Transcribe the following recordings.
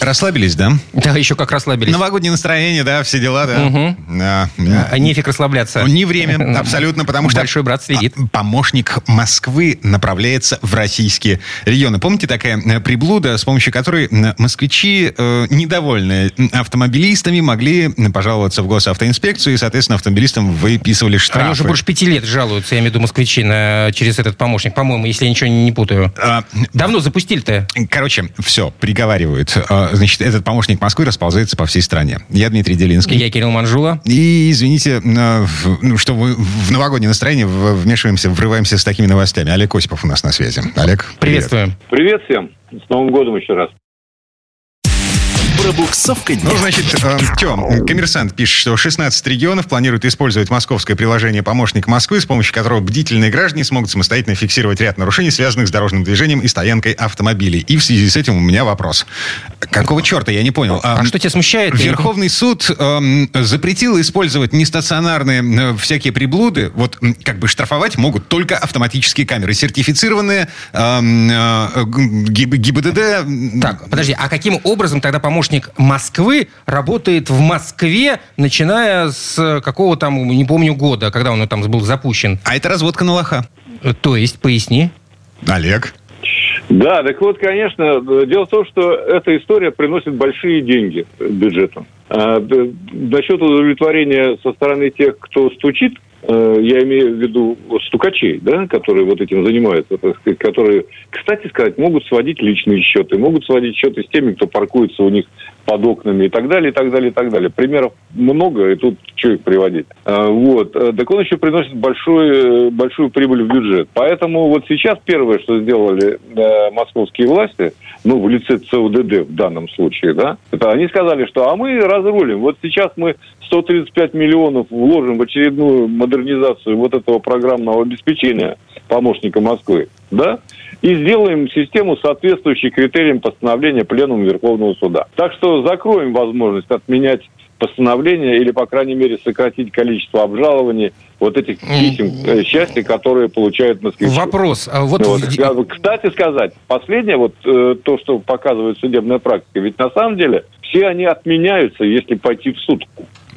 Расслабились, да? Да, еще как расслабились. Новогоднее настроение, да, все дела, да. Угу. Нефиг расслабляться. Не время, абсолютно, потому что... Большой брат следит. Помощник Москвы направляется в российские регионы. Помните такая приблуда, с помощью которой москвичи, недовольные автомобилистами, могли пожаловаться в госавтоинспекцию, и, соответственно, автомобилистам выписывали штрафы. Они уже больше 5 лет жалуются, я имею в виду, москвичи, через этот помощник. По-моему, если я ничего не путаю. Давно запустили-то. Короче, все, приговаривают... Значит, этот помощник Москвы расползается по всей стране. Я Дмитрий Делинский. Я Кирилл Манжула. И, извините, что мы в новогоднее настроение вмешиваемся, врываемся с такими новостями. Олег Осипов у нас на связи. Олег, приветствуем. Привет всем. С Новым годом еще раз. Пробуксовка дня. Ну, значит, Тём, «Коммерсант» пишет, что 16 регионов планируют использовать московское приложение «Помощник Москвы», с помощью которого бдительные граждане смогут самостоятельно фиксировать ряд нарушений, связанных с дорожным движением и стоянкой автомобилей. И в связи с этим у меня вопрос. Какого черта? Я не понял. А что тебя смущает? Верховный суд запретил использовать нестационарные всякие приблуды. Вот как бы штрафовать могут только автоматические камеры, сертифицированные ГИБДД. Так, подожди, а каким образом тогда помощник Москвы работает в Москве, начиная с какого там, не помню, года, когда он там был запущен. А это разводка на лоха. То есть, поясни. Олег. Да, так вот, конечно, дело в том, что эта история приносит большие деньги бюджету. Насчет удовлетворения со стороны тех, кто стучит, я имею в виду стукачей, да, которые вот этим занимаются, так сказать, которые, кстати сказать, могут сводить личные счеты, могут сводить счеты с теми, кто паркуется у них под окнами и так далее, и так далее, и так далее. Примеров много, и тут что их приводить. Вот. Так он еще приносит большую прибыль в бюджет. Поэтому вот сейчас первое, что сделали московские власти, ну, в лице ЦОДД в данном случае, да, это они сказали, что а мы разрулим. Вот сейчас мы 135 миллионов вложим в очередную модернизацию вот этого программного обеспечения помощника Москвы, да, и сделаем систему, соответствующей критериям постановления Пленума Верховного Суда. Так что закроем возможность отменять постановление или, по крайней мере, сократить количество обжалований вот этих писем счастья, которые получают москвичи. Вопрос. Вот. Кстати сказать, последнее, вот то, что показывает судебная практика, ведь на самом деле все они отменяются, если пойти в суд.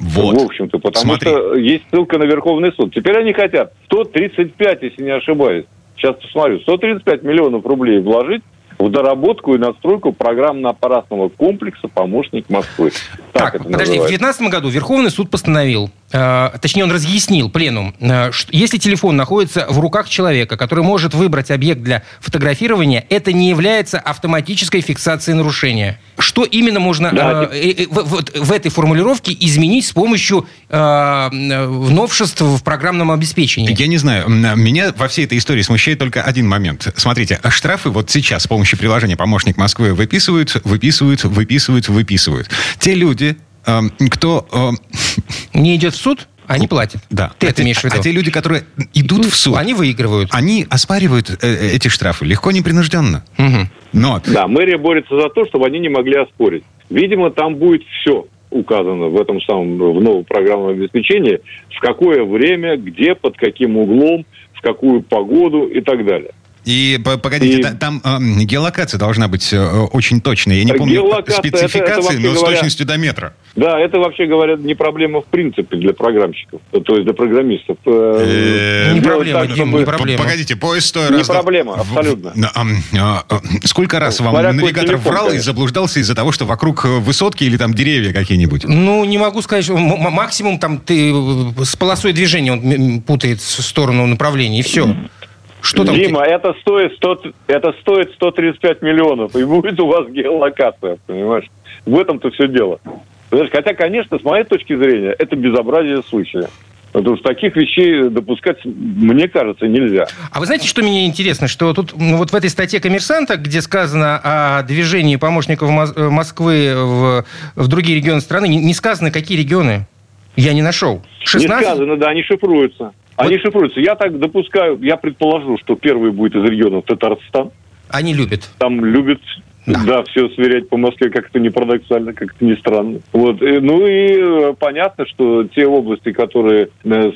Вот. В общем-то, потому что есть ссылка на Верховный суд. Теперь они хотят 135, если не ошибаюсь, сейчас посмотрю, 135 миллионов рублей вложить в доработку и настройку программно-аппаратного комплекса «Помощник Москвы». Так, подожди, называется. В 2019 году Верховный суд постановил, точнее, он разъяснил пленум, что если телефон находится в руках человека, который может выбрать объект для фотографирования, это не является автоматической фиксацией нарушения. Что именно можно в этой формулировке изменить с помощью новшеств в программном обеспечении? Я не знаю. Меня во всей этой истории смущает только один момент. Смотрите, штрафы вот сейчас с помощью приложения «Помощник Москвы» выписывают. Те люди, кто... Не идет в суд? Они платят. Да. Ты это имеешь в виду. А те люди, которые идут в суд... Они выигрывают. Они оспаривают эти штрафы легко, непринужденно. Угу. Но... Да, мэрия борется за то, чтобы они не могли оспорить. Видимо, там будет все указано в этом самом, в новом программном обеспечении, в какое время, где, под каким углом, в какую погоду и так далее. И, погодите, там геолокация должна быть очень точной. Я не помню спецификации, но с точностью до метра. Да, это, вообще говоря, не проблема в принципе для программщиков, то есть для программистов. Не проблема, Дим, не проблема. Погодите, поезд стоит раз... Не проблема, абсолютно. Сколько раз вам навигатор врал и заблуждался из-за того, что вокруг высотки или там деревья какие-нибудь? Ну, не могу сказать, максимум там ты с полосой движения он путает в сторону направления, и все. Дима, это стоит 135 миллионов, и будет у вас геолокация, понимаешь? В этом-то все дело. Хотя, конечно, с моей точки зрения, это безобразие случая. Потому что таких вещей допускать, мне кажется, нельзя. А вы знаете, что мне интересно? Что тут вот в этой статье «Коммерсанта», где сказано о движении помощников Москвы в другие регионы страны, не сказано, какие регионы. Я не нашел. 16? Не сказано, да, они шифруются. Они шифруются. Я так допускаю, я предположу, что первый будет из регионов Татарстан. Они любят. Там любят. Да, все сверять по Москве, как-то не парадоксально, как-то не странно. Вот. Ну и понятно, что те области, которые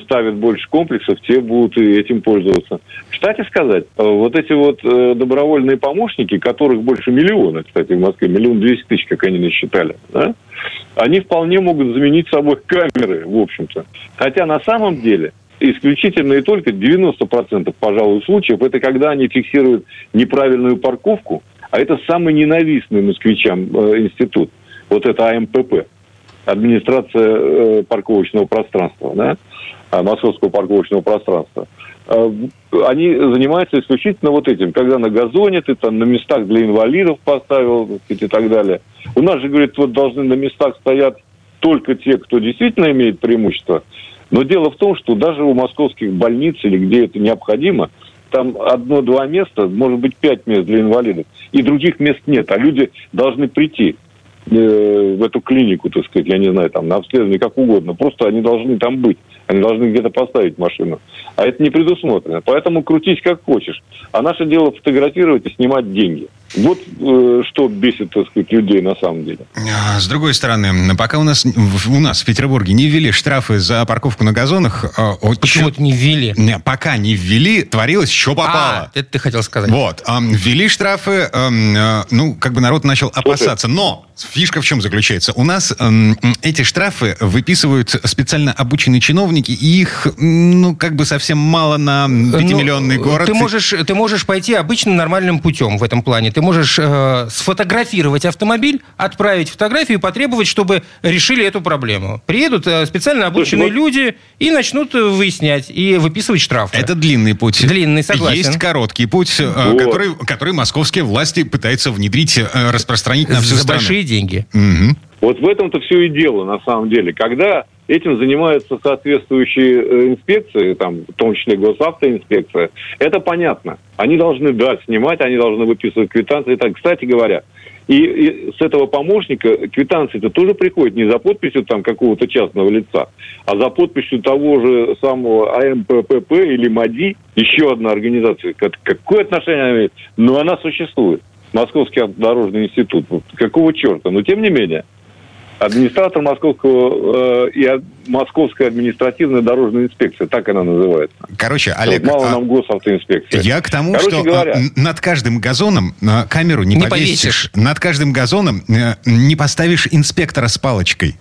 ставят больше комплексов, те будут и этим пользоваться. Кстати сказать, вот эти вот добровольные помощники, которых больше миллиона, кстати, в Москве, 1 200 000, как они насчитали, да? Они вполне могут заменить собой камеры, в общем-то. Хотя на самом деле исключительно и только 90%, пожалуй, случаев, это когда они фиксируют неправильную парковку, а это самый ненавистный москвичам институт. Вот это АМПП, администрация парковочного пространства, да? Московского парковочного пространства. Они занимаются исключительно вот этим, когда на газоне ты там на местах для инвалидов поставил и так далее. У нас же, говорит, вот должны на местах стоять только те, кто действительно имеет преимущество. Но дело в том, что даже у московских больниц или где это необходимо, там 1-2 места, может быть 5 мест для инвалидов, и других мест нет, а люди должны прийти в эту клинику, так сказать, я не знаю, там, на обследование, как угодно. Просто они должны там быть, они должны где-то поставить машину. А это не предусмотрено. Поэтому крутись как хочешь. А наше дело фотографировать и снимать деньги. Вот что бесит, так сказать, людей на самом деле. С другой стороны, пока у нас в Петербурге не ввели штрафы за парковку на газонах... Почему-то не ввели. Пока не ввели, творилось, что попало. Это ты хотел сказать. Вот. Ввели штрафы, народ начал опасаться. Но фишка в чем заключается? У нас эти штрафы выписывают специально обученные чиновники, и их, совсем мало на 5-миллионный город. Ты можешь пойти обычным нормальным путем в этом плане. Ты можешь сфотографировать автомобиль, отправить фотографию и потребовать, чтобы решили эту проблему. Приедут специально обученные люди и начнут выяснять и выписывать штрафы. Это длинный путь. Длинный, согласен. Есть короткий путь, который московские власти пытаются внедрить, распространить на всю страну. За большие деньги. Угу. Вот в этом-то все и дело, на самом деле. Когда этим занимаются соответствующие инспекции, там, в том числе госавтоинспекция, это понятно. Они должны, снимать, они должны выписывать квитанции. Так, кстати говоря, и с этого помощника квитанции-то тоже приходят не за подписью там какого-то частного лица, а за подписью того же самого АМПП или МАДИ, еще одна организация. Какое отношение она имеет? Она существует. Московский дорожный институт. Какого черта? Но тем не менее, администратор московского и Московская административная дорожная инспекция, так она называется. Короче, Олег... Мало нам госавтоинспекция. Я к тому, над каждым газоном камеру не повесишь. Над каждым газоном не поставишь инспектора с палочкой.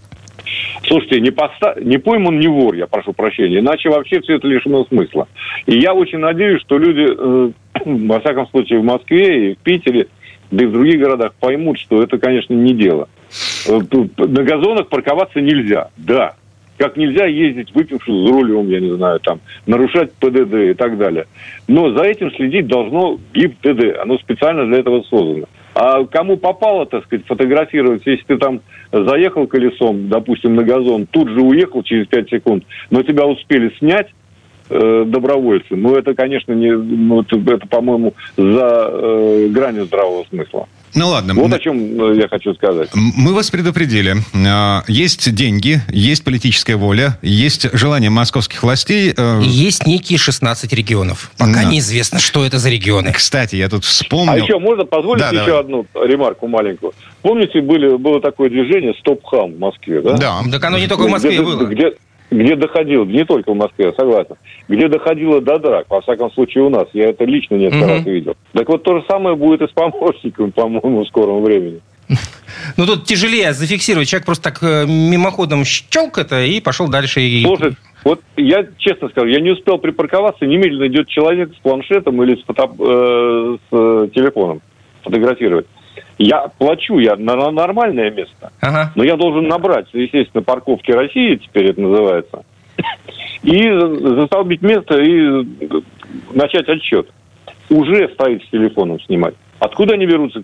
Слушайте, не пойман, не вор, я прошу прощения. Иначе вообще все это лишено смысла. И я очень надеюсь, что люди, во всяком случае, в Москве и в Питере, да и в других городах поймут, что это, конечно, не дело. На газонах парковаться нельзя, да. Как нельзя ездить выпившим за рулем, я не знаю, там, нарушать ПДД и так далее. Но за этим следить должно ГИБДД, оно специально для этого создано. А кому попало, так сказать, фотографировать, если ты там заехал колесом, допустим, на газон, тут же уехал через 5 секунд, но тебя успели снять, добровольцы. Это, конечно, это, по-моему, за гранью здравого смысла. Ну ладно. Вот о чем я хочу сказать. Мы вас предупредили. Есть деньги, есть политическая воля, есть желание московских властей. Есть некие 16 регионов. Пока неизвестно, что это за регионы. Кстати, я тут вспомнил... А еще можно позволить одну ремарку маленькую? Помните, было такое движение «Стоп-хам» в Москве, да? Да. Так оно не только в Москве было. Где доходило, не только в Москве, я согласен, где доходило до драк, во всяком случае у нас, я это лично несколько раз видел. Так вот, то же самое будет и с помощником, по-моему, в скором времени. Ну, тут тяжелее зафиксировать, человек просто так мимоходом щелк это и пошел дальше. Слушай, вот я честно скажу, я не успел припарковаться, немедленно идет человек с планшетом или с телефоном фотографировать. Я плачу, я на нормальное место, но я должен набрать, естественно, парковки России, теперь это называется, и застолбить место и начать отсчет. Уже стоит с телефоном снимать. Откуда они берутся?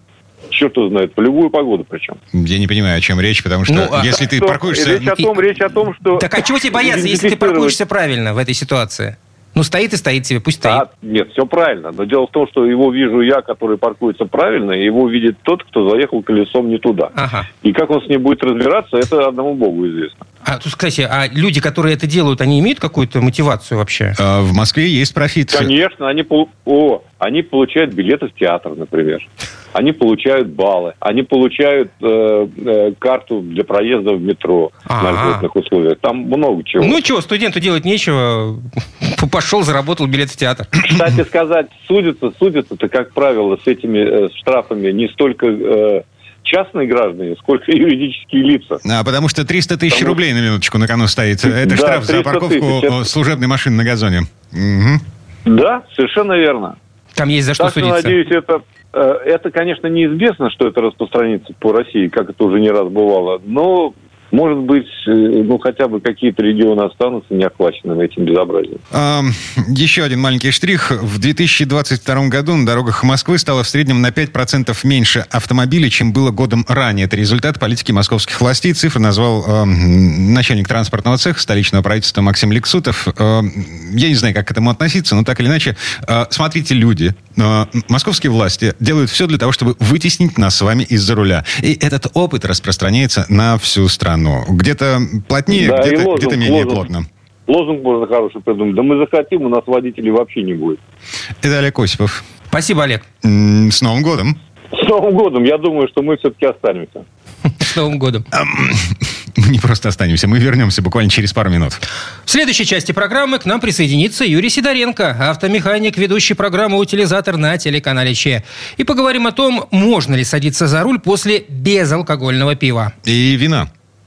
Черт его знает, в любую погоду причем. Я не понимаю, о чем речь, потому что если ты паркуешься... Речь о том, что... Так а чего тебе бояться, если ты паркуешься правильно в этой ситуации? Стоит и стоит тебе, пусть стоит. Нет, все правильно. Но дело в том, что его вижу я, который паркуется правильно, и его видит тот, кто заехал колесом не туда. И как он с ним будет разбираться, это одному богу известно. А тут, кстати, а люди, которые это делают, они имеют какую-то мотивацию вообще? А, в Москве есть профит. Конечно, они получают билеты в театр, например. Они получают баллы, они получают карту для проезда в метро на льготных условиях. Там много чего. Ну чего, студенту делать нечего. Пошел, заработал билет в театр. Кстати сказать, судятся-то, как правило, с этими штрафами не столько... частные граждане, сколько юридические лица. А, потому что 300 тысяч рублей на минуточку на кону стоит. Это да, штраф за парковку служебной машины на газоне. Угу. Да, совершенно верно. Там есть за что судиться. Так, надеюсь, это, конечно, неизвестно, что это распространится по России, как это уже не раз бывало, но... Может быть, хотя бы какие-то регионы останутся неохваченными этим безобразием. Еще один маленький штрих. В 2022 году на дорогах Москвы стало в среднем на 5% меньше автомобилей, чем было годом ранее. Это результат политики московских властей. Цифры назвал начальник транспортного цеха столичного правительства Максим Лексутов. Я не знаю, как к этому относиться, но так или иначе, смотрите, люди, московские власти делают все для того, чтобы вытеснить нас с вами из-за руля. И этот опыт распространяется на всю страну. Где-то плотнее, да, где-то менее плотно. Лозунг можно хороший придумать. Да мы захотим, у нас водителей вообще не будет. Это Олег Осипов. Спасибо, Олег. С Новым годом. С Новым годом. Я думаю, что мы все-таки останемся. С Новым годом. Мы не просто останемся, мы вернемся буквально через пару минут. В следующей части программы к нам присоединится Юрий Сидоренко, автомеханик, ведущий программы «Утилизатор» на телеканале ЧЕ. И поговорим о том, можно ли садиться за руль после безалкогольного пива. И вина.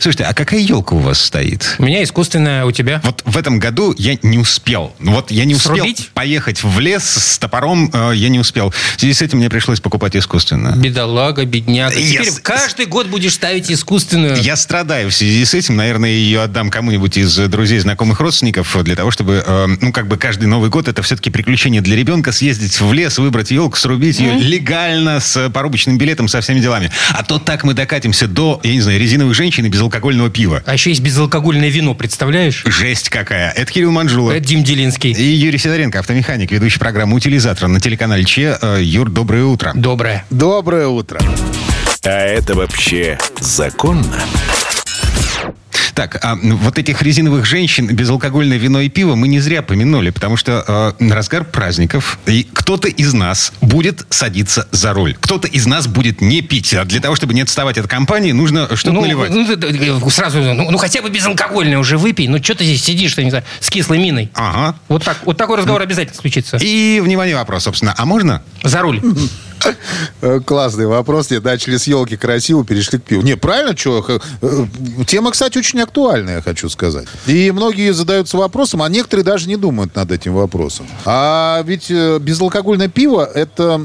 Слушайте, а какая елка у вас стоит? У меня искусственная, у тебя? Вот в этом году я не успел. Вот я не успел поехать в лес с топором, я не успел. В связи с этим мне пришлось покупать искусственную. Бедолага, бедняга. Теперь каждый год будешь ставить искусственную. Я страдаю в связи с этим. Наверное, ее отдам кому-нибудь из друзей, знакомых, родственников, для того, чтобы, каждый Новый год это все-таки приключение для ребенка. Съездить в лес, выбрать елку, срубить ее легально, с порубочным билетом, со всеми делами. А то так мы докатимся до, я не знаю, резиновых женщин и безалкогольного пива. А еще есть безалкогольное вино, представляешь? Жесть какая. Это Кирилл Манжула. Это Дим Делинский. И Юрий Сидоренко, автомеханик, ведущий программу «Утилизатор» на телеканале ЧЕ. Юр, доброе утро. Доброе. Доброе утро. А это вообще законно? Так, а вот этих резиновых женщин, безалкогольное вино и пиво мы не зря помянули, потому что на разгар праздников и кто-то из нас будет садиться за руль. Кто-то из нас будет не пить. А для того, чтобы не отставать от компании, нужно что-то наливать. Хотя бы безалкогольное уже выпей. Ну, что ты здесь сидишь, я не знаю, с кислой миной? Ага. Вот такой разговор обязательно случится. И, внимание, вопрос, собственно. А можно? За руль. Классный вопрос. Начали с елки красиво, перешли к пиву. Не, правильно, что? Тема, кстати, очень актуальная, я хочу сказать. И многие задаются вопросом, а некоторые даже не думают над этим вопросом. А ведь безалкогольное пиво, это,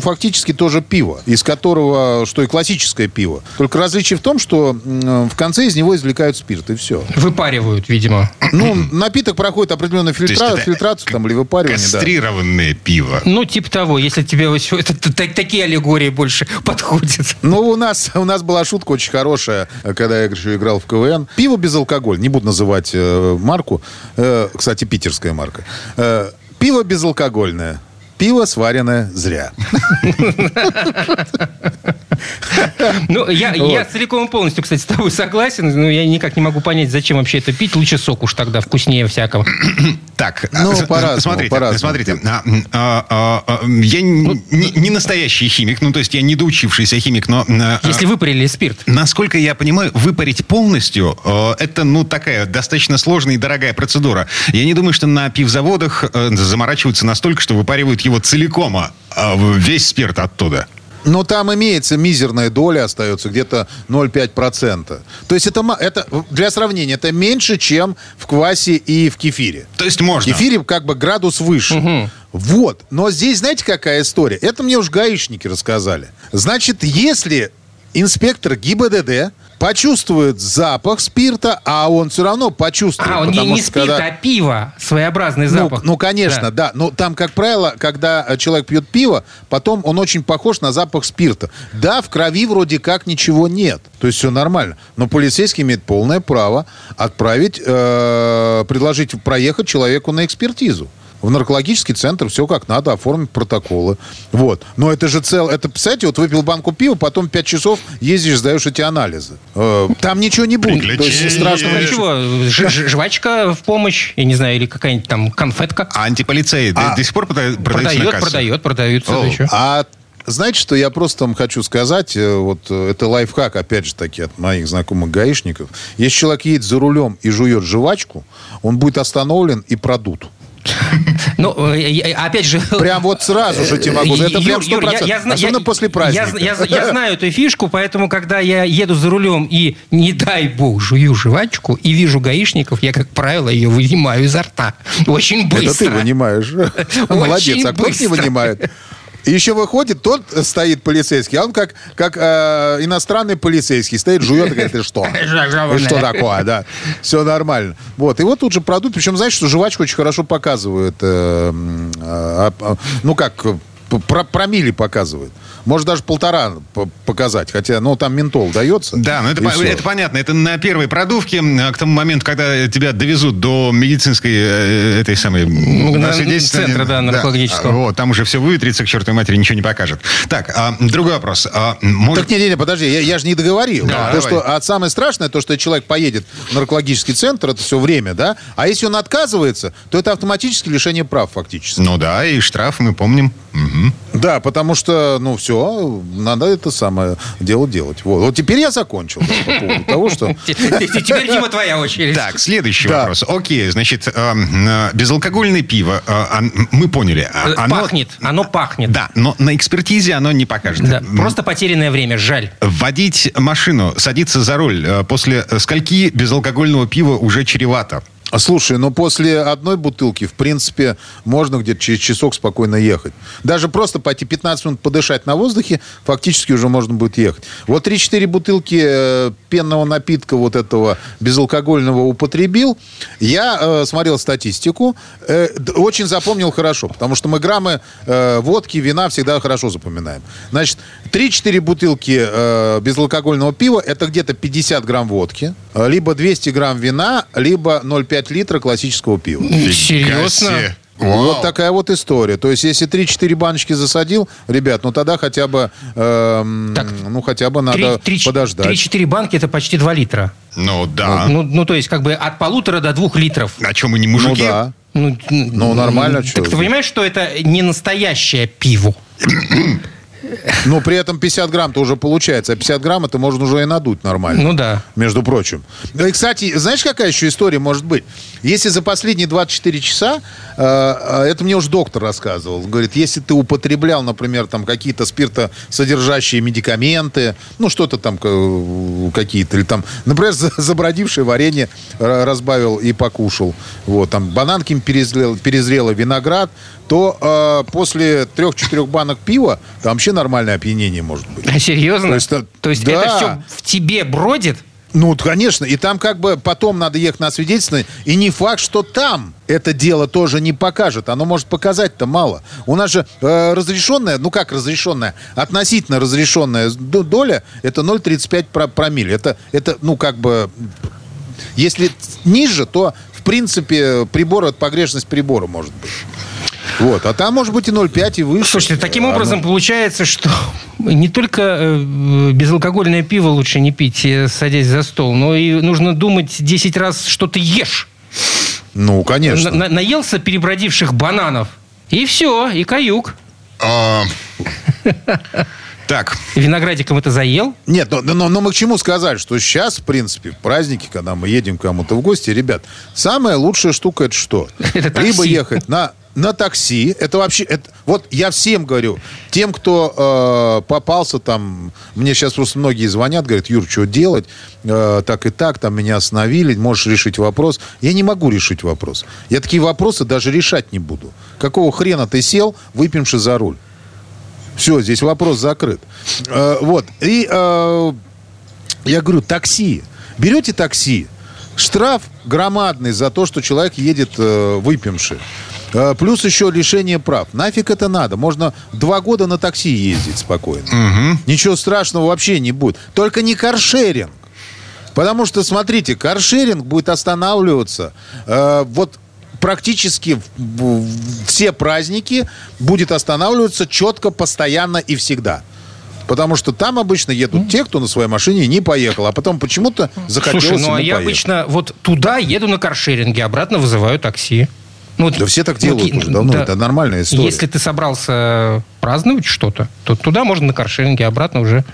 фактически тоже пиво, из которого, что и классическое пиво. Только различие в том, что в конце из него извлекают спирт, и все. Выпаривают, видимо. Напиток проходит определенную фильтрацию или выпаривание. Кастрированное пиво. Типа того, если тебе такие аллегории больше подходят. У нас была шутка очень хорошая, когда я еще играл в КВН. Пиво без алкоголя, не буду называть марку, кстати, питерская марка. Пиво безалкогольное. Пиво сваренное зря. Я целиком и полностью, кстати, с тобой согласен. Но я никак не могу понять, зачем вообще это пить. Лучше сок уж тогда, вкуснее всякого. Так, смотрите. Я не настоящий химик, то есть я не доучившийся химик, но... Если выпарили спирт. Насколько я понимаю, выпарить полностью, это, такая достаточно сложная и дорогая процедура. Я не думаю, что на пивзаводах заморачиваются настолько, что выпаривают его целиком, весь спирт оттуда. Но там имеется мизерная доля, остается где-то 0,5%. То есть это для сравнения, это меньше, чем в квасе и в кефире. То есть можно. В кефире градус выше. Угу. Вот. Но здесь знаете, какая история? Это мне уж гаишники рассказали. Значит, если инспектор ГИБДД почувствует запах спирта, а он все равно почувствует. А, он не спирт, а пиво. Своеобразный запах. Конечно, да. Но там, как правило, когда человек пьет пиво, потом он очень похож на запах спирта. Да, в крови вроде как ничего нет. То есть все нормально. Но полицейский имеет полное право предложить проехать человеку на экспертизу. в наркологический центр, все как надо, оформить протоколы. Вот. Но это же это, кстати, вот выпил банку пива, потом 5 часов ездишь, сдаешь эти анализы. Там ничего не будет. То есть страшного ничего. Жвачка в помощь, я не знаю, или какая-нибудь там конфетка. А антиполицей до сих пор продают. А знаете, что я просто вам хочу сказать? Вот это лайфхак, опять же таки, от моих знакомых гаишников. Если человек едет за рулем и жует жвачку, он будет остановлен и продут. Ну, опять же... Прям вот сразу же тебе могу. Это прям 100%. Особенно после праздника. Я знаю эту фишку, поэтому, когда я еду за рулем и, не дай бог, жую жвачку и вижу гаишников, я, как правило, ее вынимаю изо рта. Очень быстро. Это ты вынимаешь. Молодец. А кто не вынимает? И еще выходит, тот стоит полицейский, а он как иностранный полицейский стоит, жует и говорит, ты что? Что такое, да. Все нормально. Вот, и вот тут же продукт. Причем, знаешь, что жвачку очень хорошо показывают. Ну, как... Промилле показывает. Может, даже 1,5 показать. Хотя, ну, там ментол дается. Да, ну это понятно. Это на первой продувке. К тому моменту, когда тебя довезут до медицинской этой самой... центра, да, наркологического. Да, вот, там уже все выветрится, к чертовой матери, ничего не покажет. Так, другой вопрос. Может... Так, нет, подожди, я же не договорил. Да, то, что, самое страшное, то, что человек поедет в наркологический центр, это все время, да? А если он отказывается, то это автоматически лишение прав, фактически. Ну да, и штраф мы помним. Да, потому что, ну, все, надо это самое дело делать. Вот теперь я закончил. По поводу того, что... Теперь, Дима, твоя очередь. Так, следующий вопрос. Окей, значит, безалкогольное пиво, мы поняли. Пахнет, оно пахнет. Да, но на экспертизе оно не покажет. Просто потерянное время, жаль. Водить машину, садиться за руль после скольки безалкогольного пива уже чревато? Слушай, ну после одной бутылки, в принципе, можно где-то через часок спокойно ехать. Даже просто пойти 15 минут подышать на воздухе, фактически уже можно будет ехать. Вот 3-4 бутылки пенного напитка вот этого безалкогольного употребил. Я смотрел статистику, очень запомнил хорошо, потому что мы граммы водки, вина всегда хорошо запоминаем. Значит, 3-4 бутылки безалкогольного пива, это где-то 50 грамм водки, либо 200 грамм вина, либо 0,5 литра классического пива. Серьезно? Вау. Вот такая вот история. То есть, если 3-4 баночки засадил, ребят, ну тогда хотя бы, надо подождать. 3-4 банки — это почти 2 литра. Ну да. Ну, то есть, как бы от 1,5 до 2 литров. А что, мы не мужики? Ну да. Ну нормально. Так ты понимаешь, что это не настоящее пиво? Но при этом 50 грамм-то уже получается. А 50 грамм это можно уже и надуть нормально. Ну да. Между прочим. И, кстати, знаешь, какая еще история может быть? Если за последние 24 часа, это мне уж доктор рассказывал, говорит, если ты употреблял, например, там какие-то спиртосодержащие медикаменты, ну что-то там какие-то, или там, например, забродившее варенье разбавил и покушал, вот, там бананки перезрело, виноград, то после 3-4 банок пива там вообще нормальное опьянение может быть. А серьезно? То есть да. Это все в тебе бродит? Ну, конечно. И там как бы потом надо ехать на свидетельство. И не факт, что там это дело тоже не покажет. Оно может показать-то мало. У нас же разрешенная, ну как разрешенная, относительно разрешенная доля, это 0,35 промилле. Это, ну как бы, если ниже, то в принципе прибор, погрешность прибора может быть. Вот, а там может быть и 0,5, и выше. Слушайте, таким образом получается, что не только безалкогольное пиво лучше не пить, садясь за стол, но и нужно думать 10 раз, что ты ешь. Ну, конечно. Наелся перебродивших бананов, и все, и каюк. Так. Виноградиком это заел? Нет, но мы к чему сказали, что сейчас, в принципе, в праздники, когда мы едем к кому-то в гости, ребят, самая лучшая штука — это что? Либо ехать на такси, это вообще... вот я всем говорю, тем, кто попался там... Мне сейчас просто многие звонят, говорят, Юр, что делать? Так и так, там меня остановили, можешь решить вопрос. Я не могу решить вопрос. Я такие вопросы даже решать не буду. Какого хрена ты сел, выпивши за руль? Все, здесь вопрос закрыт. Вот. И я говорю, такси. Берете такси, штраф громадный за то, что человек едет выпивший. Плюс еще лишение прав. Нафиг это надо? Можно 2 года на такси ездить спокойно. Угу. Ничего страшного вообще не будет. Только не каршеринг. Потому что, смотрите, каршеринг будет останавливаться. Вот практически все праздники будет останавливаться четко, постоянно и всегда. Потому что там обычно едут те, кто на своей машине не поехал, а потом почему-то захотелось ему поехать. Слушай, ну а я обычно вот туда еду на каршеринге, обратно вызываю такси. Ну, да вот, все так делают уже давно, да, это нормальная история. Если ты собрался праздновать что-то, то туда можно на каршеринге, обратно уже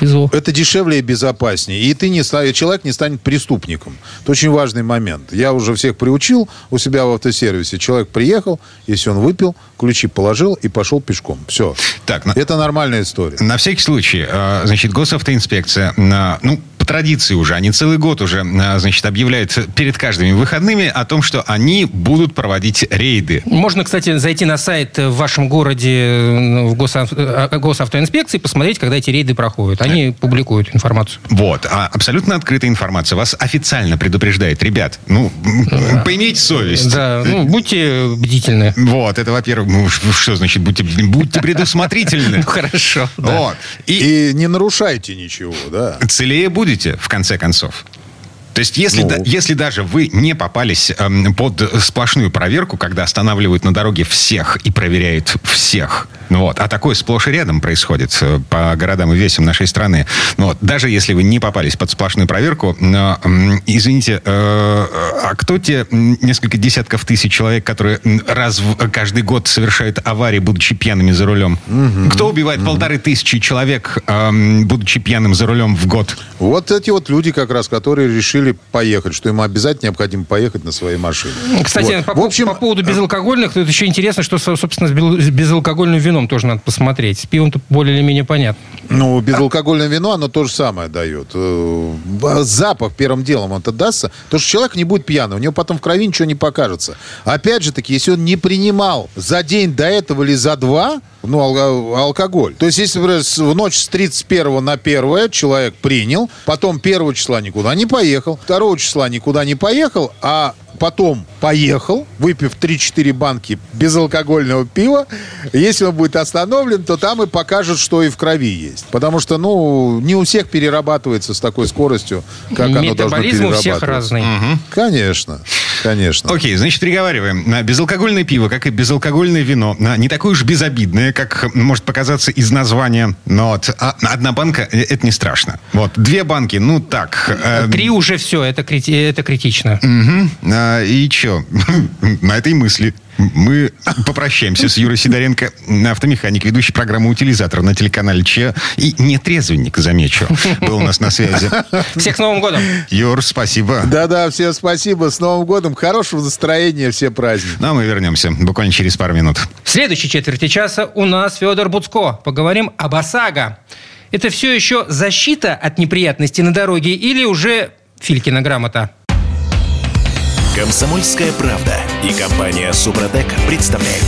вызвал. Это дешевле и безопаснее. И ты не, человек не станет преступником. Это очень важный момент. Я уже всех приучил у себя в автосервисе. Человек приехал, если он выпил, ключи положил и пошел пешком. Все. Так, это нормальная история. На всякий случай, значит, госавтоинспекция, ну, по традиции уже, они целый год уже, значит, объявляют перед каждыми выходными о том, что они будут проводить рейды. Можно, кстати, зайти на сайт в вашем городе в госавтоинспекции и посмотреть, когда эти рейды проходят. Они публикуют информацию. Вот. А абсолютно открытая информация. Вас официально предупреждает. Ребят, ну, поимейте совесть. Да, ну, будьте бдительны. Вот. Это, во-первых, ну, что значит будьте предусмотрительны. Ну, хорошо. Вот. И не нарушайте ничего, да. Целее будете, в конце концов. То есть, если даже вы не попались под сплошную проверку, когда останавливают на дороге всех и проверяют всех, вот, а такое сплошь и рядом происходит по городам и весям нашей страны, вот, даже если вы не попались под сплошную проверку, извините, а кто те несколько десятков тысяч человек, которые каждый год совершают аварии, будучи пьяными за рулем? Угу. Кто убивает 1500 человек, будучи пьяным за рулем в год? Вот эти вот люди как раз, которые решили поехать, что им обязательно необходимо поехать на своей машине. Кстати, вот. В общем, по поводу безалкогольных, тут еще интересно, что, собственно, с безалкогольным вином тоже надо посмотреть. С пивом-то более или менее понятно. Ну, безалкогольное вино, оно то же самое дает. Запах первым делом это дастся, потому что человек не будет пьяным, у него потом в крови ничего не покажется. Опять же таки, если он не принимал за день до этого или за два, ну, алкоголь. То есть, если, например, в ночь с 31 на 1 человек принял, потом 1 числа никуда не поехал, 2 числа никуда не поехал, а потом поехал, выпив 3-4 банки безалкогольного пива, если он будет остановлен, то там и покажут, что и в крови есть. Потому что, ну, не у всех перерабатывается с такой скоростью, как оно должно перерабатываться. Метаболизм у всех разный. Угу. Конечно. Конечно. Окей, значит, переговариваем. Безалкогольное пиво, как и безалкогольное вино, не такое уж безобидное, как может показаться из названия. Но вот, одна банка – это не страшно. Вот, 2 банки, ну так. 3 уже все, это критично. Угу. И что? На этой мысли мы попрощаемся с Юрой Сидоренко, автомеханик, ведущий программы «Утилизатор» на телеканале ЧЕ. И нетрезвенник, замечу, был у нас на связи. Всех с Новым годом! Юр, спасибо. Да-да, всем спасибо. С Новым годом. Хорошего настроения, все праздники. Ну, а мы вернемся буквально через пару минут. В следующей четверти часа у нас Федор Буцко. Поговорим об ОСАГО. Это все еще защита от неприятностей на дороге или уже Филькина грамота? «Комсомольская правда» и компания «Супротек» представляют.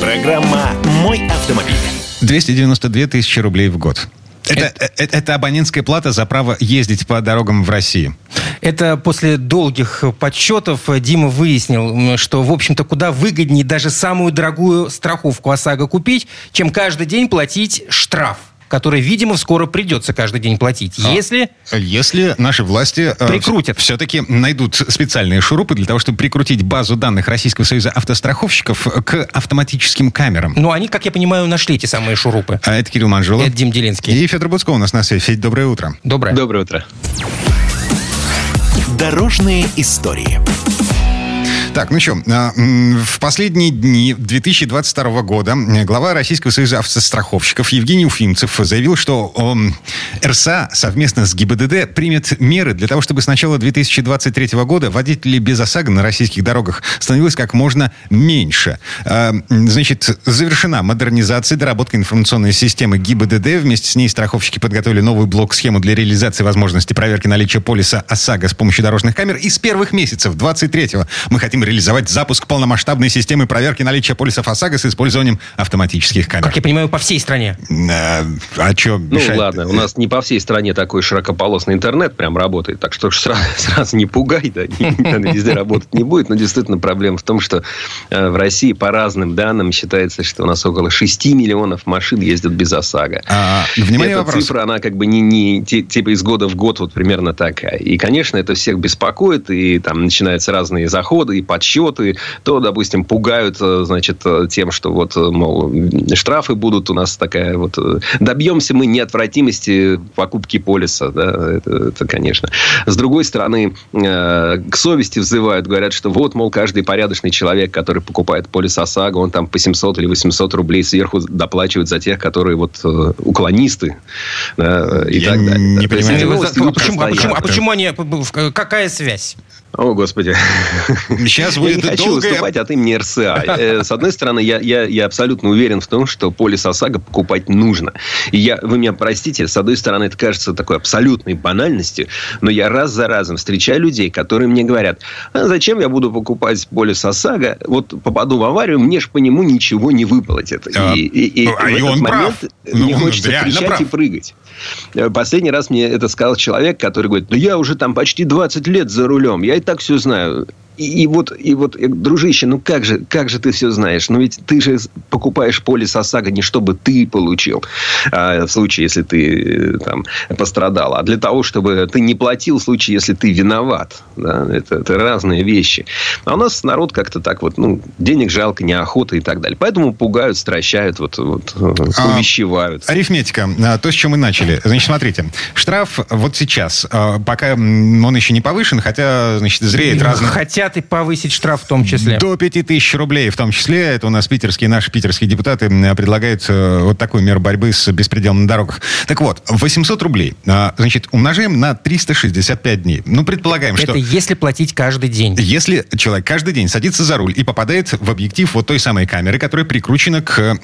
Программа «Мой автомобиль». 292 тысячи рублей в год. Это абонентская плата за право ездить по дорогам в России. Это после долгих подсчетов Дима выяснил, что, в общем-то, куда выгоднее даже самую дорогую страховку ОСАГО купить, чем каждый день платить штраф, который, видимо, скоро придется каждый день платить. Если наши власти прикрутят. Все-таки найдут специальные шурупы для того, чтобы прикрутить базу данных Российского союза автостраховщиков к автоматическим камерам. Ну, они, как я понимаю, нашли эти самые шурупы. А это Кирилл Манжула. Это Дим Делинский. И Федор Буцко у нас на связи. Федь, доброе утро. Доброе утро. Дорожные истории. Так, ну что, в последние дни 2022 года глава Российского союза автостраховщиков Евгений Уфимцев заявил, что РСА совместно с ГИБДД примет меры для того, чтобы с начала 2023 года водителей без ОСАГО на российских дорогах становилось как можно меньше. Значит, завершена модернизация, доработка информационной системы ГИБДД. Вместе с ней страховщики подготовили новый блок-схему для реализации возможности проверки наличия полиса ОСАГО с помощью дорожных камер. И с первых месяцев 23-го мы хотим реализовать запуск полномасштабной системы проверки наличия полисов ОСАГО с использованием автоматических камер. Как я понимаю, по всей стране. А что мешает? Ну ладно, у нас не по всей стране такой широкополосный интернет прям работает, так что сразу не пугай, да, везде работать не будет. Но действительно проблема в том, что в России по разным данным считается, что у нас около 6 миллионов машин ездят без ОСАГО. Внимание, эта цифра, она как бы не типа из года в год вот примерно такая. И, конечно, это всех беспокоит, и там начинаются разные заходы, и подсчеты, то, допустим, пугают, значит, тем, что вот, мол, штрафы будут у нас такая вот... Добьемся мы неотвратимости покупки полиса, да, это конечно. С другой стороны, к совести взывают, говорят, что вот, мол, каждый порядочный человек, который покупает полис ОСАГО, он там по 700 или 800 рублей сверху доплачивает за тех, которые вот уклонисты, да, и так далее. Не понимаю. А почему они... Какая связь? О, Господи. Сейчас будет долго. Я не хочу выступать от имени РСА. С одной стороны, я абсолютно уверен в том, что полис ОСАГО покупать нужно. И вы меня простите, с одной стороны, это кажется такой абсолютной банальностью, но я раз за разом встречаю людей, которые мне говорят, а зачем я буду покупать полис ОСАГО, вот попаду в аварию, мне ж по нему ничего не выплатит. И он прав. Мне хочется кричать и прыгать. Последний раз мне это сказал человек, который говорит, ну, я уже там почти 20 лет за рулем, я и так все знаю. И вот, дружище, ну как же ты все знаешь? Ну ведь ты же покупаешь полис ОСАГО не чтобы ты получил, в случае, если ты там пострадал, а для того, чтобы ты не платил в случае, если ты виноват. Да? Это разные вещи. А у нас народ как-то так вот, ну, денег жалко, неохота и так далее. Поэтому пугают, стращают, вот увещевают. Арифметика. То, с чем мы начали. Значит, смотрите. Штраф вот сейчас, пока он еще не повышен, хотя, значит, зреет разных... Хотят и повысить штраф в том числе. До 5000 рублей в том числе. Это у нас наши питерские депутаты предлагают вот такую меру борьбы с беспределом на дорогах. Так вот, 800 рублей, значит, умножаем на 365 дней. Ну, предполагаем, что... Это если платить каждый день. Если человек каждый день садится за руль и попадает в объектив вот той самой камеры, которая прикручена к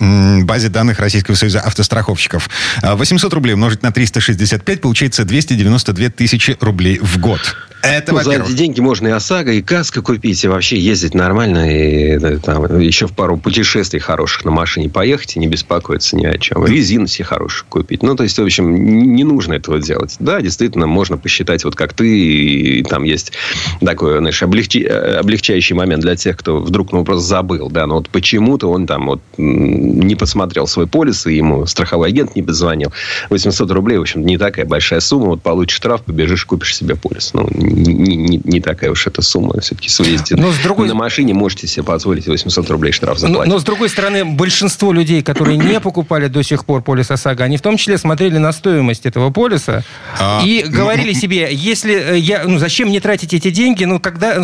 базе данных Российского Союза автостраховщиков. 800 рублей умножить на 365, получается 292 тысячи рублей в год. Это, во-первых. За эти деньги можно и ОСАГО, и КАСКО купить, и вообще ездить нормально, и там, еще в пару путешествий хороших на машине поехать, и не беспокоиться ни о чем. Резину себе хорошую купить. Ну, то есть, в общем, не нужно этого делать. Да, действительно, можно посчитать, вот как ты, и там есть такой, знаешь, облегчающий момент для тех, кто вдруг, ну, просто забыл, да, но вот почему-то он там вот не посмотрел свой полис, и ему страховой агент не позвонил. 800 рублей, в общем, не такая большая сумма, вот получишь штраф, побежишь, купишь себе полис. Ну, не такая уж эта сумма. Все-таки съездите на машине, можете себе позволить 800 рублей штраф заплатить. Но, с другой стороны, большинство людей, которые не покупали до сих пор полис ОСАГО, они в том числе смотрели на стоимость этого полиса и говорили себе, если я, зачем мне тратить эти деньги,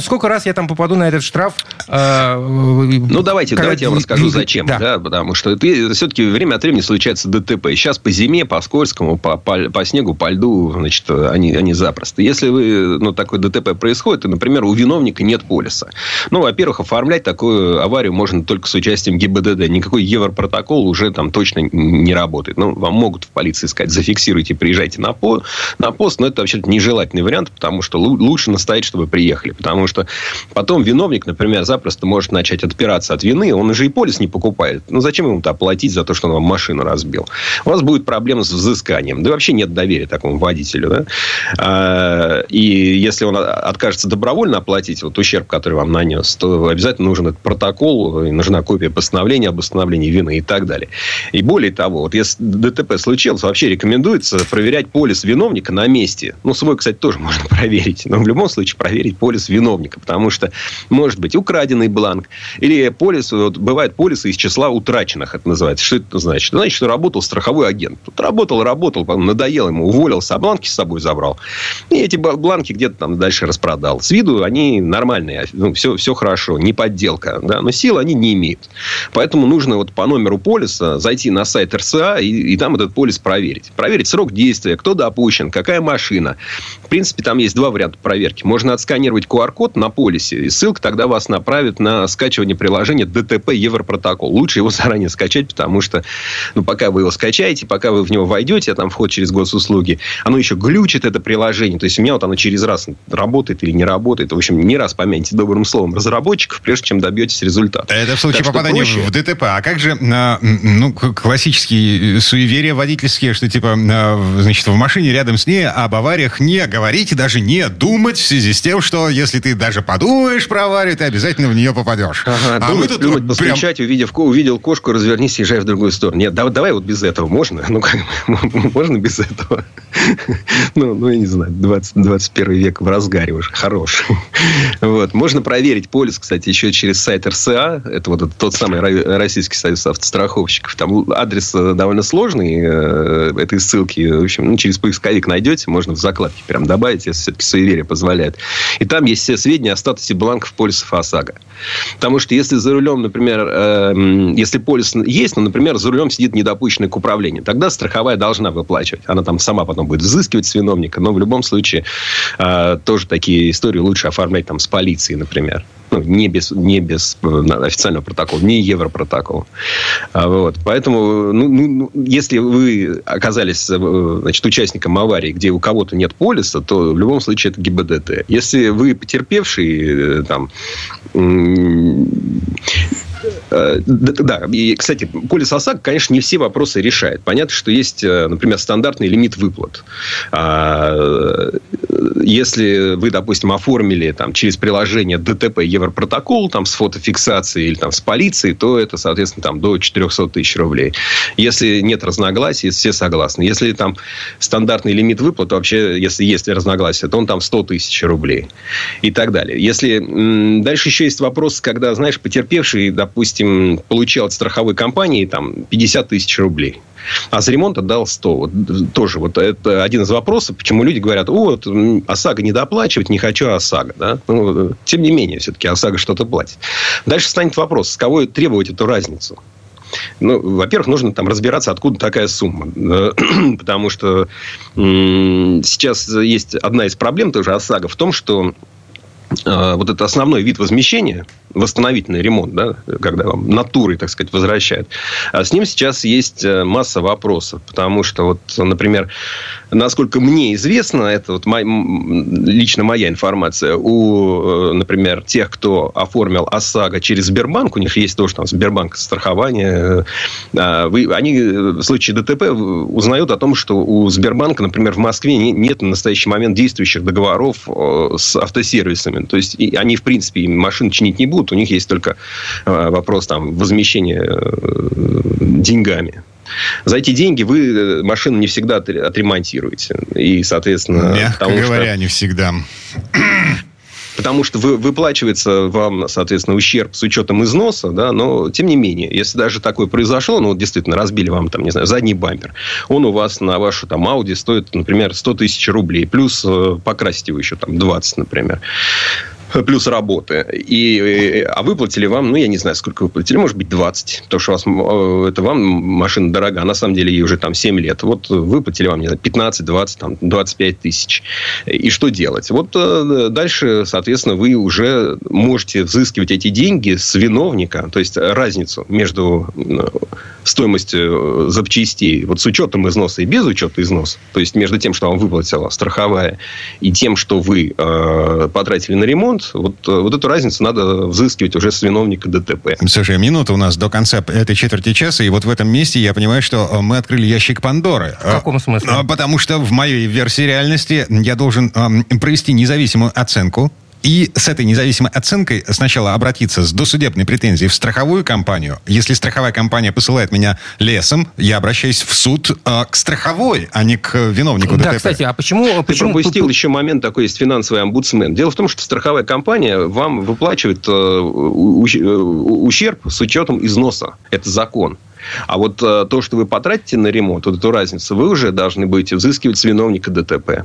сколько раз я там попаду на этот штраф? Давайте я вам расскажу, зачем. Да. Да, потому что все-таки время от времени случается ДТП. Сейчас по зиме, по скользкому, по снегу, по льду, значит, они запросто. Если вы... такое ДТП происходит, и, например, у виновника нет полиса. Ну, во-первых, оформлять такую аварию можно только с участием ГИБДД. Никакой Европротокол уже там точно не работает. Ну, вам могут в полиции сказать, зафиксируйте, приезжайте на пост, но это вообще-то нежелательный вариант, потому что лучше настоять, чтобы приехали. Потому что потом виновник, например, запросто может начать отпираться от вины, он уже и полис не покупает. Ну, зачем ему-то платить за то, что он вам машину разбил? У вас будет проблема с взысканием. Да вообще нет доверия такому водителю, да? Если он откажется добровольно оплатить вот ущерб, который вам нанес, то обязательно нужен этот протокол, нужна копия постановления об установлении вины и так далее. И более того, вот если ДТП случилось, вообще рекомендуется проверять полис виновника на месте. Ну, свой, кстати, тоже можно проверить. Но в любом случае проверить полис виновника, потому что может быть украденный бланк. Или полис, вот, бывают полисы из числа утраченных, это называется. Что это значит? Значит, что работал страховой агент. Тут работал, надоел ему, уволился, а бланки с собой забрал. И эти бланки где-то там дальше распродал. С виду они нормальные, ну, все хорошо, не подделка, да, но сил они не имеют. Поэтому нужно вот по номеру полиса зайти на сайт РСА и там этот полис проверить. Проверить срок действия, кто допущен, какая машина. В принципе, там есть два варианта проверки. Можно отсканировать QR-код на полисе, и ссылка тогда вас направит на скачивание приложения ДТП Европротокол. Лучше его заранее скачать, потому что пока вы его скачаете, пока вы в него войдете, а там вход через госуслуги, оно еще глючит, это приложение. То есть у меня вот оно через раз работает или не работает. В общем, не раз помяните добрым словом разработчиков, прежде чем добьетесь результата. Это в случае попадания в ДТП. А как же классические суеверия водительские, что типа, значит, в машине рядом с ней об авариях не говорить и даже не думать в связи с тем, что если ты даже подумаешь про аварию, ты обязательно в нее попадешь. Ага, думать, постучать, увидел кошку, развернись, езжай в другую сторону. Нет, давай вот без этого можно? Можно без этого? Я не знаю, 21 век. только в разгаре уже, хорош. Вот. Можно проверить полис, кстати, еще через сайт РСА. Это вот тот самый Российский союз автостраховщиков. Там адрес довольно сложный этой ссылки. В общем, через поисковик найдете. Можно в закладке прям добавить, если все-таки суеверие позволяет. И там есть все сведения о статусе бланков полисов ОСАГО. Потому что если за рулем, например, если полис есть, но, например, за рулем сидит недопущенный к управлению, тогда страховая должна выплачивать. Она там сама потом будет взыскивать с виновника. Но в любом случае тоже такие истории лучше оформлять там с полицией, например. Ну, не без официального протокола, не европротокола. Вот. Поэтому, если вы оказались, значит, участником аварии, где у кого-то нет полиса, то в любом случае это ГИБДД. Если вы потерпевший, там... Да, и, кстати, полис ОСАГО, конечно, не все вопросы решает. Понятно, что есть, например, стандартный лимит выплат. Если вы, допустим, оформили там, через приложение ДТП Европротокол там, с фотофиксацией или там, с полицией, то это, соответственно, там, до 400 тысяч рублей. Если нет разногласий, все согласны. Если там стандартный лимит выплат, то вообще, если есть разногласия, то он там 100 тысяч рублей и так далее. Если... Дальше еще есть вопрос, когда, знаешь, потерпевший, допустим, получил от страховой компании там, 50 тысяч рублей, а за ремонт отдал 100. Вот, тоже вот это один из вопросов, почему люди говорят, вот ОСАГО недоплачивать, не хочу ОСАГО. Да? Ну, тем не менее, все-таки ОСАГО что-то платит. Дальше станет вопрос, с кого требовать эту разницу? Ну, во-первых, нужно там разбираться, откуда такая сумма. Потому что сейчас есть одна из проблем тоже ОСАГО в том, что вот это основной вид возмещения, восстановительный ремонт, да, когда вам натурой, так сказать, возвращают, а с ним сейчас есть масса вопросов. Потому что, вот, например, насколько мне известно, это вот лично моя информация, у, например, тех, кто оформил ОСАГО через Сбербанк, у них есть тоже там Сбербанк страхование, они в случае ДТП узнают о том, что у Сбербанка, например, в Москве нет на настоящий момент действующих договоров с автосервисами. То есть, они, в принципе, им машин чинить не будут. У них есть только вопрос там, возмещения деньгами. За эти деньги вы машину не всегда отремонтируете. И, соответственно... Мягко говоря, что... не всегда... Потому что выплачивается вам, соответственно, ущерб с учетом износа, да, но тем не менее, если даже такое произошло, ну, действительно, разбили вам, там, не знаю, задний бампер, он у вас на вашу, там, Audi стоит, например, 100 тысяч рублей, плюс покрасить его еще, там, 20, например, плюс работы. А выплатили вам, ну, я не знаю, сколько выплатили, может быть, 20, потому что у вас, это вам машина дорога, на самом деле ей уже там 7 лет. Вот выплатили вам, не знаю, 15, 20, там, 25 тысяч. И что делать? Вот дальше, соответственно, вы уже можете взыскивать эти деньги с виновника, то есть разницу между стоимостью запчастей, вот с учетом износа и без учета износа, то есть между тем, что вам выплатила страховая, и тем, что вы потратили на ремонт. Вот эту разницу надо взыскивать уже с виновника ДТП. Слушай, минута у нас до конца этой четверти часа, и вот в этом месте я понимаю, что мы открыли ящик Пандоры. В каком смысле? Потому что в моей версии реальности я должен провести независимую оценку, и с этой независимой оценкой сначала обратиться с досудебной претензией в страховую компанию. Если страховая компания посылает меня лесом, я обращаюсь в суд к страховой, а не к виновнику ДТП. Да, кстати, а почему... Ты пропустил еще момент, такой есть финансовый омбудсмен. Дело в том, что страховая компания вам выплачивает ущерб с учетом износа. Это закон. А вот то, что вы потратите на ремонт, вот эту разницу, вы уже должны будете взыскивать с виновника ДТП.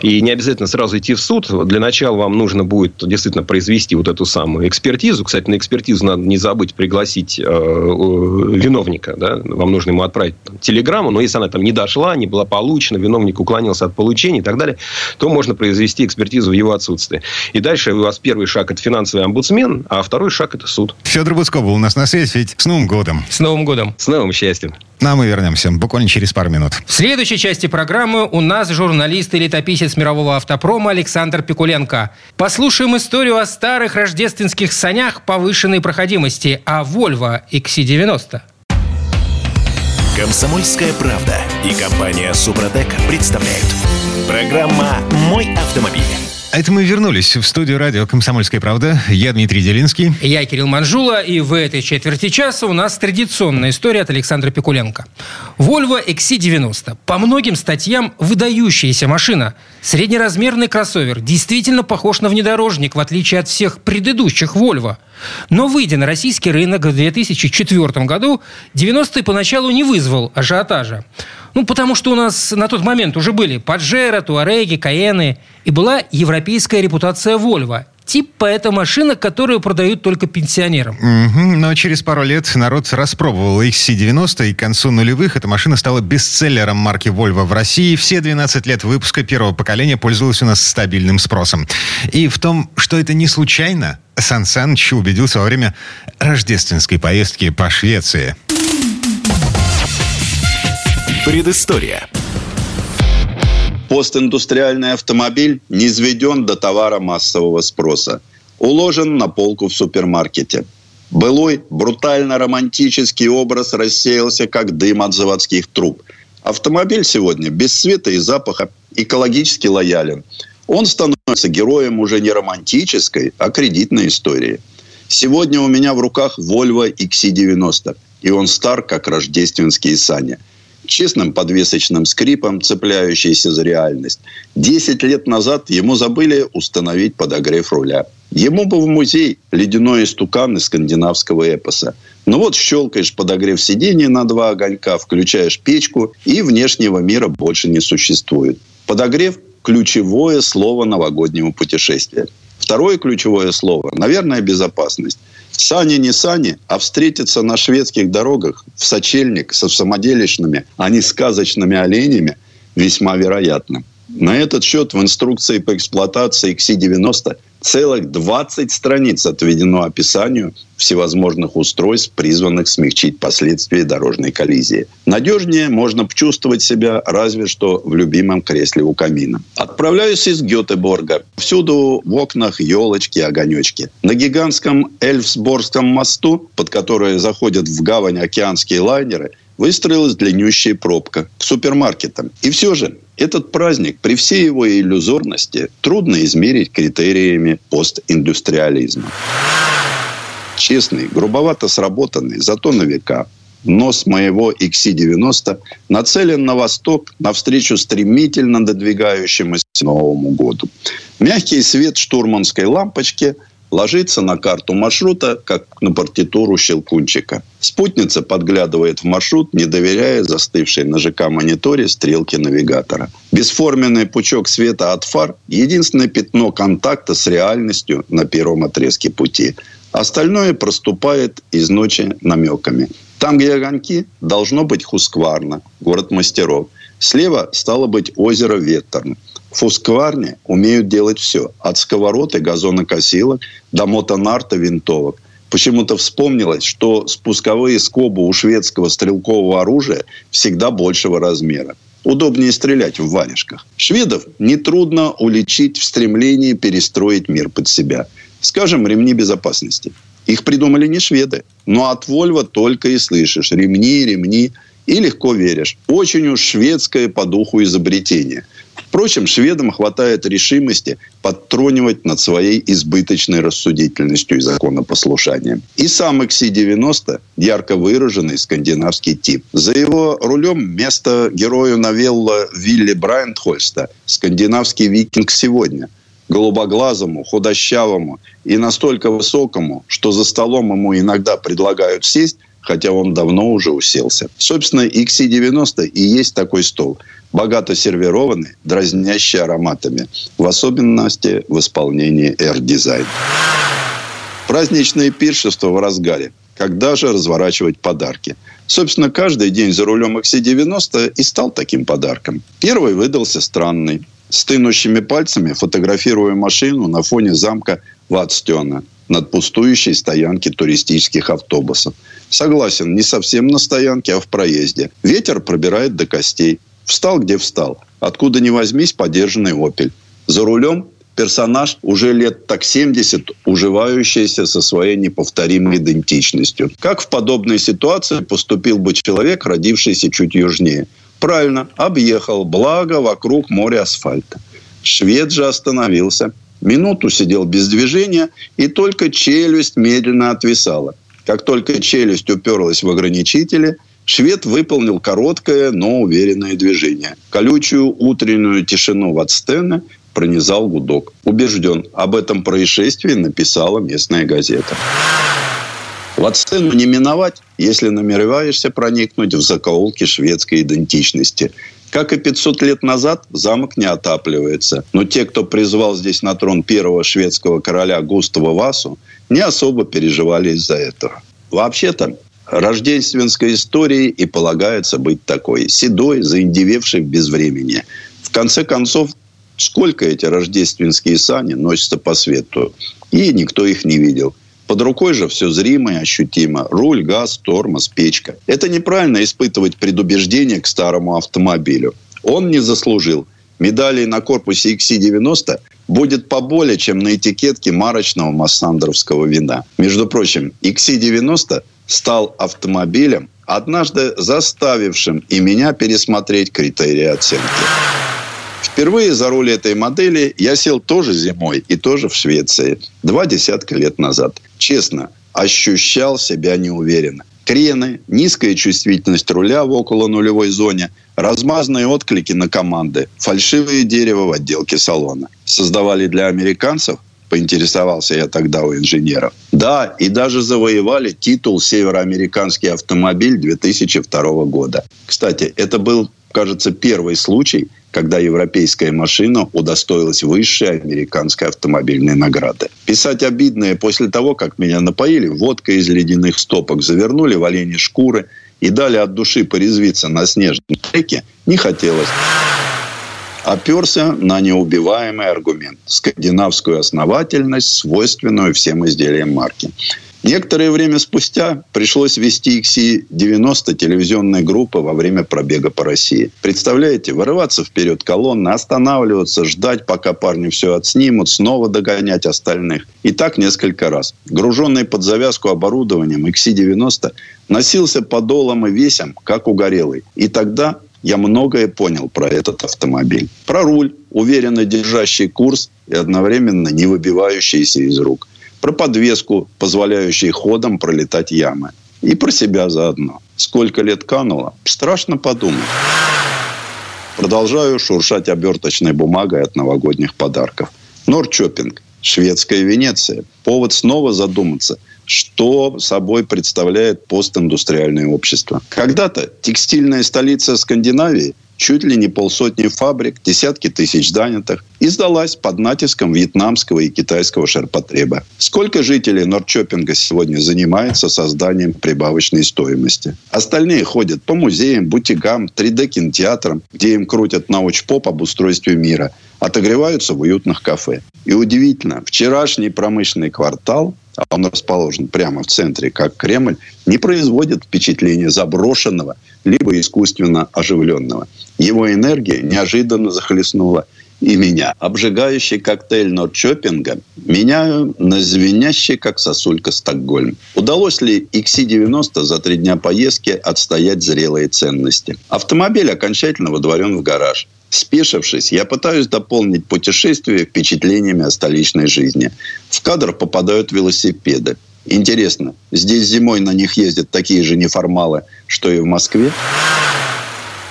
И не обязательно сразу идти в суд. Для начала вам нужно будет действительно произвести вот эту самую экспертизу. Кстати, на экспертизу надо не забыть пригласить виновника. Да? Вам нужно ему отправить телеграмму. Но если она там не дошла, не была получена, виновник уклонился от получения и так далее, то можно произвести экспертизу в его отсутствии. И дальше у вас первый шаг – это финансовый омбудсмен, а второй шаг – это суд. Федор Буцко был у нас на связи. Ведь с Новым годом! С Новым годом! С новым счастьем. А мы вернемся буквально через пару минут. В следующей части программы у нас журналист и летописец мирового автопрома Александр Пикуленко. Послушаем историю о старых рождественских санях повышенной проходимости, о Volvo XC90. «Комсомольская правда» и компания «Супротек» представляют. Программа «Мой автомобиль». А это мы вернулись в студию радио «Комсомольская правда». Я Дмитрий Делинский. Я Кирилл Манжула. И в этой четверти часа у нас традиционная история от Александра Пикуленко. Volvo XC90. По многим статьям выдающаяся машина. Среднеразмерный кроссовер. Действительно похож на внедорожник, в отличие от всех предыдущих Volvo. Но выйдя на российский рынок в 2004 году, 90-й поначалу не вызвал ажиотажа. Ну, потому что у нас на тот момент уже были Паджеро, Туареги, Каены. И была европейская репутация Volvo. Типа это машина, которую продают только пенсионерам. Но через пару лет народ распробовал XC90, и к концу нулевых эта машина стала бестселлером марки Volvo в России. Все 12 лет выпуска первого поколения пользовалась у нас стабильным спросом. И в том, что это не случайно, Сан Саныч убедился во время рождественской поездки по Швеции. Предыстория. Постиндустриальный автомобиль не низведен до товара массового спроса. Уложен на полку в супермаркете. Былой брутально-романтический образ рассеялся, как дым от заводских труб. Автомобиль сегодня без света и запаха, экологически лоялен. Он становится героем уже не романтической, а кредитной истории. Сегодня у меня в руках Volvo XC90, и он стар, как рождественские сани. Честным подвесочным скрипом, цепляющийся за реальность. 10 лет назад ему забыли установить подогрев руля. Ему бы в музей ледяной истукан из скандинавского эпоса. Но вот щелкаешь подогрев сиденья на 2 огонька, включаешь печку, и внешнего мира больше не существует. Подогрев – ключевое слово новогоднего путешествия. Второе ключевое слово, наверное, безопасность. Сани не сани, а встретиться на шведских дорогах в сочельник со самоделищными, а не сказочными оленями весьма вероятно. На этот счет в инструкции по эксплуатации XC90 целых 20 страниц отведено описанию всевозможных устройств, призванных смягчить последствия дорожной коллизии. Надежнее можно чувствовать себя разве что в любимом кресле у камина. Отправляюсь из Гётеборга. Всюду в окнах елочки, огонечки. На гигантском Эльфсборгском мосту, под который заходят в гавань океанские лайнеры, выстроилась длиннющая пробка к супермаркетам. И все же этот праздник при всей его иллюзорности трудно измерить критериями постиндустриализма. Честный, грубовато сработанный, зато на века. Нос моего XC90 нацелен на восток, навстречу стремительно додвигающемуся Новому году. Мягкий свет штурманской лампочки – ложится на карту маршрута, как на партитуру щелкунчика. Спутница подглядывает в маршрут, не доверяя застывшей на ЖК-мониторе стрелке навигатора. Бесформенный пучок света от фар – единственное пятно контакта с реальностью на первом отрезке пути. Остальное проступает из ночи намеками. Там, где огоньки, должно быть Хускварна, город мастеров. Слева стало быть озеро Веттерн. В Хускварне умеют делать все. От сковород и газонокосилок до мотонарта винтовок. Почему-то вспомнилось, что спусковые скобы у шведского стрелкового оружия всегда большего размера. Удобнее стрелять в варежках. Шведов нетрудно уличить в стремлении перестроить мир под себя. Скажем, ремни безопасности. Их придумали не шведы. Но от Volvo только и слышишь. Ремни, ремни. И легко веришь. Очень уж шведское по духу изобретение. Впрочем, шведам хватает решимости подтрунивать над своей избыточной рассудительностью и законопослушанием. И сам XC90 – ярко выраженный скандинавский тип. За его рулем место герою новелла Вилли Брайантхольста «Скандинавский викинг сегодня». Голубоглазому, худощавому и настолько высокому, что за столом ему иногда предлагают сесть, хотя он давно уже уселся. Собственно, XC90 и есть такой стол. Богато сервированный, дразнящий ароматами. В особенности в исполнении R-дизайна. Праздничные пиршества в разгаре. Когда же разворачивать подарки? Собственно, каждый день за рулем XC90 и стал таким подарком. Первый выдался странный. С тынущими пальцами фотографирую машину на фоне замка Ватстёна над пустующей стоянки туристических автобусов. Согласен, не совсем на стоянке, а в проезде. Ветер пробирает до костей. Встал, где встал. Откуда ни возьмись, подержанный «Опель». За рулем персонаж уже лет так 70, уживающийся со своей неповторимой идентичностью. Как в подобной ситуации поступил бы человек, родившийся чуть южнее? Правильно, объехал, благо вокруг море асфальта. Швед же остановился минуту сидел без движения, и только челюсть медленно отвисала. Как только челюсть уперлась в ограничители, швед выполнил короткое, но уверенное движение. Колючую утреннюю тишину Ватстена пронизал гудок. Убежден, об этом происшествии написала местная газета. Ватстену не миновать, если намереваешься проникнуть в закоулки шведской идентичности. Как и 500 лет назад, замок не отапливается. Но те, кто призвал здесь на трон первого шведского короля Густава Васу, не особо переживали из-за этого. Вообще-то, рождественской истории и полагается быть такой. Седой, заиндевевшей в безвремени. В конце концов, сколько эти рождественские сани носятся по свету. И никто их не видел. Под рукой же все зримо и ощутимо. Руль, газ, тормоз, печка. Это неправильно испытывать предубеждение к старому автомобилю. Он не заслужил. Медалей на корпусе XC90 будет поболее, чем на этикетке марочного массандровского вина. Между прочим, XC90 стал автомобилем, однажды заставившим и меня пересмотреть критерии оценки. Впервые за руль этой модели я сел тоже зимой и тоже в Швеции. 20 лет назад. Честно, ощущал себя неуверенно. Крены, низкая чувствительность руля в околонулевой зоне, размазанные отклики на команды, фальшивое дерево в отделке салона. Создавали для американцев, поинтересовался я тогда у инженеров. Да, и даже завоевали титул «Североамериканский автомобиль» 2002 года. Кстати, это был, кажется, первый случай, когда европейская машина удостоилась высшей американской автомобильной награды. Писать обидное после того, как меня напоили водкой из ледяных стопок, завернули в оленьи шкуры и дали от души порезвиться на снежном треке, не хотелось. Оперся на неубиваемый аргумент – скандинавскую основательность, свойственную всем изделиям марки. Некоторое время спустя пришлось вести XC90 телевизионной группы во время пробега по России. Представляете, вырываться вперед колонны, останавливаться, ждать, пока парни все отснимут, снова догонять остальных. И так несколько раз. Груженный под завязку оборудованием XC90 носился по долам и весям, как угорелый. И тогда я многое понял про этот автомобиль. Про руль, уверенно держащий курс и одновременно не выбивающийся из рук. Про подвеску, позволяющую ходом пролетать ямы. И про себя заодно. Сколько лет кануло, страшно подумать. Продолжаю шуршать оберточной бумагой от новогодних подарков. Норчопинг. Шведская Венеция. Повод снова задуматься, что собой представляет постиндустриальное общество. Когда-то текстильная столица Скандинавии, чуть ли не полсотни фабрик, десятки тысяч занятых, и сдалась под натиском вьетнамского и китайского ширпотреба. Сколько жителей Норчопинга сегодня занимается созданием прибавочной стоимости? Остальные ходят по музеям, бутикам, 3D-кинотеатрам, где им крутят научпоп об устройстве мира, отогреваются в уютных кафе. И удивительно, вчерашний промышленный квартал, а он расположен прямо в центре, как Кремль, не производит впечатления заброшенного, либо искусственно оживленного. Его энергия неожиданно захлестнула и меня. Обжигающий коктейль Норчопинга меняю на звенящий, как сосулька, Стокгольм. Удалось ли XC90 за 3 дня поездки отстоять зрелые ценности? Автомобиль окончательно водворен в гараж. Спешившись, я пытаюсь дополнить путешествие впечатлениями о столичной жизни. В кадр попадают велосипеды. Интересно, здесь зимой на них ездят такие же неформалы, что и в Москве?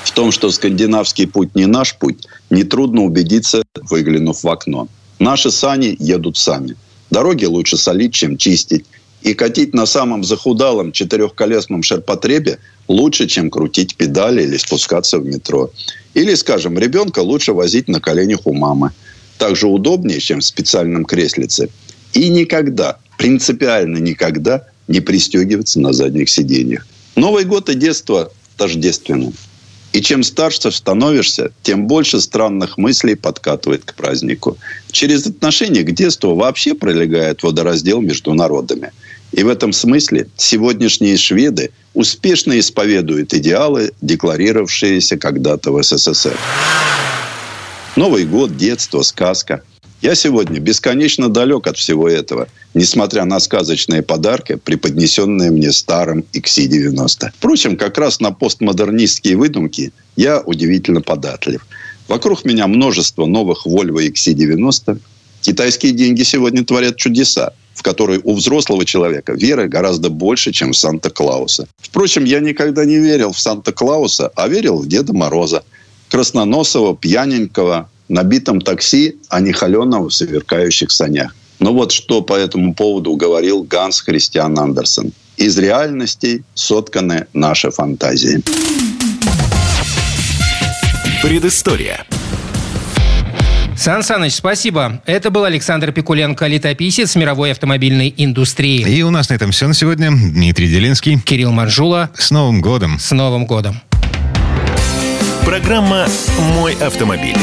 В том, что скандинавский путь не наш путь, нетрудно убедиться, выглянув в окно. Наши сани едут сами. Дороги лучше солить, чем чистить. И катить на самом захудалом 4-колесном ширпотребе лучше, чем крутить педали или спускаться в метро. Или, скажем, ребенка лучше возить на коленях у мамы. Так же удобнее, чем в специальном креслице. И никогда, принципиально никогда не пристегиваться на задних сиденьях. Новый год и детство тождественны. И чем старше становишься, тем больше странных мыслей подкатывает к празднику. Через отношение к детству вообще пролегает водораздел между народами. И в этом смысле сегодняшние шведы успешно исповедуют идеалы, декларировавшиеся когда-то в СССР. Новый год, детство, сказка. Я сегодня бесконечно далек от всего этого, несмотря на сказочные подарки, преподнесенные мне старым XC90. Впрочем, как раз на постмодернистские выдумки я удивительно податлив. Вокруг меня множество новых Volvo XC90, Китайские деньги сегодня творят чудеса, в которые у взрослого человека веры гораздо больше, чем в Санта-Клауса. Впрочем, я никогда не верил в Санта-Клауса, а верил в Деда Мороза. Красноносого, пьяненького, набитом такси, а не холеного в сверкающих санях. Ну вот что по этому поводу говорил Ганс Христиан Андерсен. Из реальностей сотканы наши фантазии. Предыстория. Сан Саныч, спасибо. Это был Александр Пикуленко, летописец мировой автомобильной индустрии. И у нас на этом все на сегодня. Дмитрий Делинский. Кирилл Манжула. С Новым годом. С Новым годом. Программа «Мой автомобиль».